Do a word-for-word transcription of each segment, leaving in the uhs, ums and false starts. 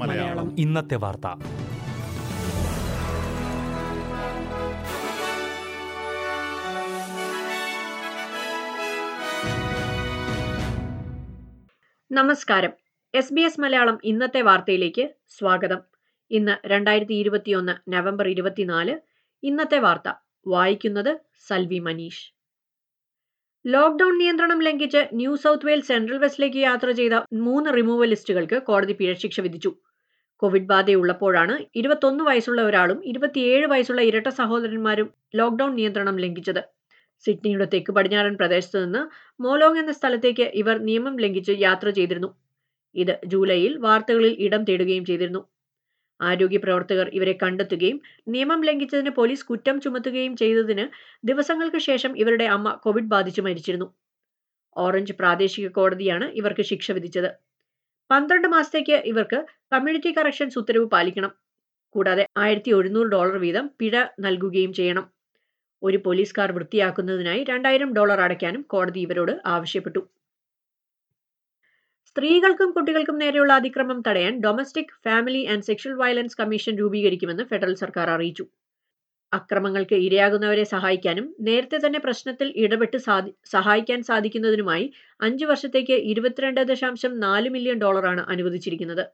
മലയാളം ഇന്നത്തെ വാർത്ത. നമസ്കാരം. എസ് ബി എസ് മലയാളം ഇന്നത്തെ വാർത്തയിലേക്ക് സ്വാഗതം. ഇന്ന് രണ്ടായിരത്തി ഇരുപത്തിയൊന്ന് നവംബർ ഇരുപത്തിനാല്. ഇന്നത്തെ വാർത്ത വായിക്കുന്നത് സൽവി മനീഷ്. ലോക്ക്ഡൌൺ നിയന്ത്രണം ലംഘിച്ച് ന്യൂ സൌത്ത് വെയിൽസ് സെൻട്രൽ വെസ്റ്റിലേക്ക് യാത്ര ചെയ്ത മൂന്ന് റിമൂവലിസ്റ്റുകൾക്ക് കോടതി പിഴശിക്ഷ വിധിച്ചു. കോവിഡ് ബാധയുള്ളപ്പോഴാണ് ഇരുപത്തൊന്ന് വയസ്സുള്ള ഒരാളും ഇരുപത്തിയേഴ് വയസ്സുള്ള ഇരട്ട സഹോദരന്മാരും ലോക്ക്ഡൌൺ നിയന്ത്രണം ലംഘിച്ചത്. സിഡ്നിയുടെ തെക്ക് പടിഞ്ഞാറൻ പ്രദേശത്ത് നിന്ന് മോലോങ് എന്ന സ്ഥലത്തേക്ക് ഇവർ നിയമം ലംഘിച്ച് യാത്ര ചെയ്തിരുന്നു. ഇത് ജൂലൈയിൽ വാർത്തകളിൽ ഇടം തേടുകയും ചെയ്തിരുന്നു. ആരോഗ്യ പ്രവർത്തകർ ഇവരെ കണ്ടെത്തുകയും നിയമം ലംഘിച്ചതിന് പോലീസ് കുറ്റം ചുമത്തുകയും ചെയ്തതിന് ദിവസങ്ങൾക്ക് ശേഷം ഇവരുടെ അമ്മ കോവിഡ് ബാധിച്ചു മരിച്ചിരുന്നു. ഓറഞ്ച് പ്രാദേശിക കോടതിയാണ് ഇവർക്ക് ശിക്ഷ വിധിച്ചത്. പന്ത്രണ്ട് മാസത്തേക്ക് ഇവർക്ക് കമ്മ്യൂണിറ്റി കറക്ഷൻസ് ഉത്തരവ് പാലിക്കണം. കൂടാതെ ആയിരത്തി ഒരുന്നൂറ് ഡോളർ വീതം പിഴ നൽകുകയും ചെയ്യണം. ഒരു പോലീസ് കാർ വൃത്തിയാക്കുന്നതിനായി രണ്ടായിരം ഡോളർ അടയ്ക്കാനും കോടതി ഇവരോട് ആവശ്യപ്പെട്ടു. സ്ത്രീകൾക്കും കുട്ടികൾക്കും നേരെയുള്ള അതിക്രമം തടയാൻ Domestic Family and Sexual Violence Commission രൂപീകരിക്കുമെന്ന് ഫെഡറൽ സർക്കാർ അറിയിച്ചു. അക്രമങ്ങൾക്ക് ഇരയാകുന്നവരെ സഹായിക്കാനും നേരത്തെ തന്നെ പ്രശ്നത്തിൽ ഇടപെട്ട് സഹായിക്കാൻ സാധിക്കുന്നതിനുമായി അഞ്ചു വർഷത്തേക്ക് ഇരുപത്തിരണ്ട് ദശാംശം നാല് മില്യൺ ഡോളറാണ് അനുവദിച്ചിരിക്കുന്നത്.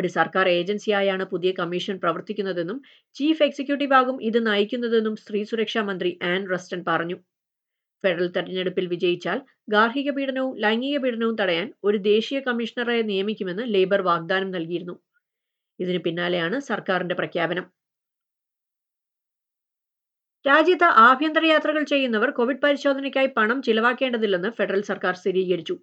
ഒരു സർക്കാർ ഏജൻസിയായാണ് പുതിയ കമ്മീഷൻ പ്രവർത്തിക്കുന്നതെന്നും ചീഫ് എക്സിക്യൂട്ടീവ് ആകും ഇത് നയിക്കുന്നതെന്നും സ്ത്രീ സുരക്ഷാ മന്ത്രി ആൻ റസ്റ്റൺ പറഞ്ഞു. ഫെഡറൽ തെരഞ്ഞെടുപ്പിൽ വിജയിച്ചാൽ ഗാർഹിക പീഡനവും ലൈംഗിക പീഡനവും തടയാൻ ഒരു ദേശീയ കമ്മീഷണറെ നിയമിക്കുമെന്ന് ലേബർ വാഗ്ദാനം നൽകിയിരുന്നു. ഇതിനു പിന്നാലെയാണ് സർക്കാരിന്റെ പ്രഖ്യാപനം. രാജ്യത്ത് ആഭ്യന്തര യാത്രകൾ ചെയ്യുന്നവർ കോവിഡ് പരിശോധനയ്ക്കായി പണം ചിലവാക്കേണ്ടതില്ലെന്ന് ഫെഡറൽ സർക്കാർ സ്ഥിരീകരിച്ചു.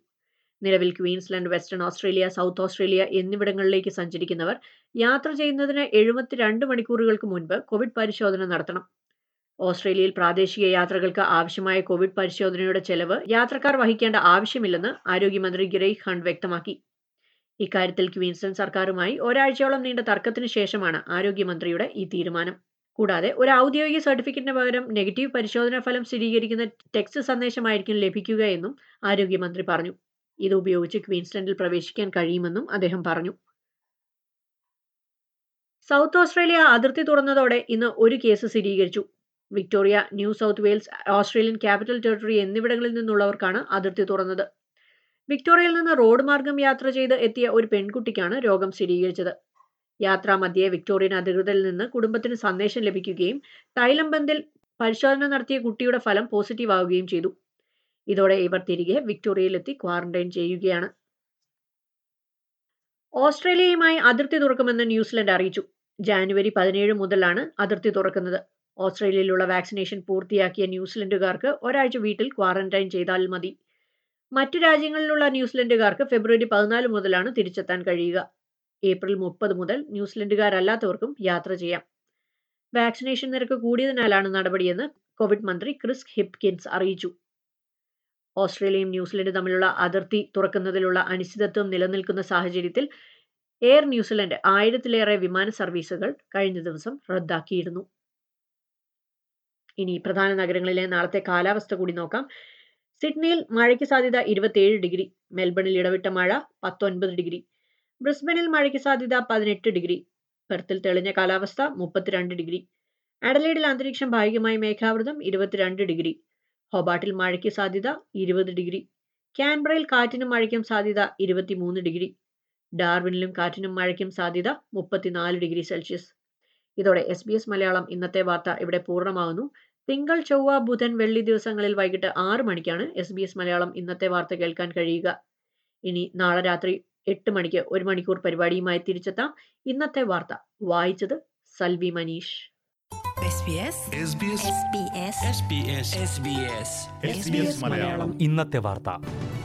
നിലവിൽ Queensland, Western Australia, South Australia എന്നിവിടങ്ങളിലേക്ക് സഞ്ചരിക്കുന്നവർ യാത്ര ചെയ്യുന്നതിന് എഴുപത്തിരണ്ട് മണിക്കൂറുകൾക്ക് മുൻപ് കോവിഡ് പരിശോധന നടത്തണം. ഓസ്ട്രേലിയയിൽ പ്രാദേശിക യാത്രകൾക്ക് ആവശ്യമായ കോവിഡ് പരിശോധനയുടെ ചെലവ് യാത്രക്കാർ വഹിക്കേണ്ട ആവശ്യമില്ലെന്ന് ആരോഗ്യമന്ത്രി ഗിരൈ ഖണ്ഡ് വ്യക്തമാക്കി. ഇക്കാര്യത്തിൽ ക്വീൻസ്ലാൻഡ് സർക്കാരുമായി ഒരാഴ്ചയോളം നീണ്ട തർക്കത്തിന് ശേഷമാണ് ആരോഗ്യമന്ത്രിയുടെ ഈ തീരുമാനം. കൂടാതെ ഒരു ഔദ്യോഗിക സർട്ടിഫിക്കറ്റിന് പകരം നെഗറ്റീവ് പരിശോധനാ ഫലം സ്ഥിരീകരിക്കുന്ന ടെക്സ്റ്റ് സന്ദേശമായിരിക്കും ലഭിക്കുക എന്നും ആരോഗ്യമന്ത്രി പറഞ്ഞു. ഇത് ഉപയോഗിച്ച് ക്വീൻസ്ലാൻഡിൽ പ്രവേശിക്കാൻ കഴിയുമെന്നും അദ്ദേഹം പറഞ്ഞു. സൗത്ത് ഓസ്ട്രേലിയ അതിർത്തി തുറന്നതോടെ ഇന്ന് ഒരു കേസ് സ്ഥിരീകരിച്ചു. Victoria, New South Wales, Australian capital territory എന്നിവിടങ്ങളിൽ നിന്നുള്ളവർക്കാണ് അതിർത്തി തുറന്നത്. വിക്ടോറിയയിൽ നിന്ന് റോഡ് മാർഗം യാത്ര ചെയ്ത് എത്തിയ ഒരു പെൺകുട്ടിക്കാണ് രോഗം സ്ഥിരീകരിച്ചത്. യാത്രാമധ്യേ വിക്ടോറിയൻ അധികൃതരിൽ നിന്ന് കുടുംബത്തിന് സന്ദേശം ലഭിക്കുകയും തൈലം ബന്തിൽ പരിശോധന നടത്തിയ കുട്ടിയുടെ ഫലം പോസിറ്റീവ് ആവുകയും ചെയ്തു. ഇതോടെ ഇവർ തിരികെ വിക്ടോറിയയിലെത്തി ക്വാറന്റൈൻ ചെയ്യുകയാണ്. ഓസ്ട്രേലിയയുമായി അതിർത്തി തുറക്കുമെന്ന് ന്യൂസിലൻഡ് അറിയിച്ചു. ജാനുവരി പതിനേഴ് മുതലാണ് അതിർത്തി തുറക്കുന്നത്. ഓസ്ട്രേലിയയിലുള്ള വാക്സിനേഷൻ പൂർത്തിയാക്കിയ ന്യൂസിലൻഡുകാർക്ക് ഒരാഴ്ച വീട്ടിൽ ക്വാറന്റൈൻ ചെയ്താൽ മതി. മറ്റു രാജ്യങ്ങളിലുള്ള ന്യൂസിലൻഡുകാർക്ക് ഫെബ്രുവരി പതിനാല് മുതലാണ് തിരിച്ചെത്താൻ കഴിയുക. ഏപ്രിൽ മുപ്പത് മുതൽ ന്യൂസിലൻഡുകാരല്ലാത്തവർക്കും യാത്ര ചെയ്യാം. വാക്സിനേഷൻ നിരക്ക് കൂടിയതിനാലാണ് നടപടിയെന്ന് കോവിഡ് മന്ത്രി ക്രിസ് ഹിപ്കിൻസ് അറിയിച്ചു. ഓസ്ട്രേലിയയും ന്യൂസിലൻഡും തമ്മിലുള്ള അതിർത്തി തുറക്കുന്നതിലുള്ള അനിശ്ചിതത്വം നിലനിൽക്കുന്ന സാഹചര്യത്തിൽ എയർ ന്യൂസിലൻഡ് ആയിരത്തിലേറെ വിമാന സർവീസുകൾ കഴിഞ്ഞ ദിവസം റദ്ദാക്കിയിരുന്നു. ഇനി പ്രധാന നഗരങ്ങളിലെ നാളത്തെ കാലാവസ്ഥ കൂടി നോക്കാം. സിഡ്നിയിൽ മഴയ്ക്ക് സാധ്യത ഇരുപത്തിയേഴ് ഡിഗ്രി, മെൽബണിൽ ഇടവിട്ട മഴ പത്തൊൻപത് ഡിഗ്രി, ബ്രിസ്ബനിൽ മഴയ്ക്ക് സാധ്യത പതിനെട്ട് ഡിഗ്രി, പെർത്തിൽ തെളിഞ്ഞ കാലാവസ്ഥ മുപ്പത്തിരണ്ട് ഡിഗ്രി, അഡലേഡിൽ അന്തരീക്ഷം ഭാഗികമായി മേഘാവൃതം ഇരുപത്തിരണ്ട് ഡിഗ്രി, ഹോബാട്ടിൽ മഴയ്ക്ക് സാധ്യത ഇരുപത് ഡിഗ്രി, കാൻബ്രയിൽ കാറ്റിനും മഴയ്ക്കും സാധ്യത ഇരുപത്തിമൂന്ന് ഡിഗ്രി, ഡാർവിനിലും കാറ്റിനും മഴയ്ക്കും സാധ്യത മുപ്പത്തിനാല് ഡിഗ്രി സെൽഷ്യസ്. ഇതോടെ എസ് ബി എസ് മലയാളം ഇന്നത്തെ വാർത്ത ഇവിടെ പൂർണ്ണമാകുന്നു. തിങ്കൾ, ചൊവ്വ, ബുധൻ, വെള്ളി ദിവസങ്ങളിൽ വൈകിട്ട് ആറ് മണിക്കാണ് എസ് ബി എസ് മലയാളം ഇന്നത്തെ വാർത്ത കേൾക്കാൻ കഴിയുക. ഇനി നാളെ രാത്രി എട്ട് മണിക്ക് ഒരു മണിക്കൂർ പരിപാടിയുമായി തിരിച്ചെത്താം. ഇന്നത്തെ വാർത്ത വായിച്ചത് സൽവി മനീഷ്. ഇന്നത്തെ വാർത്ത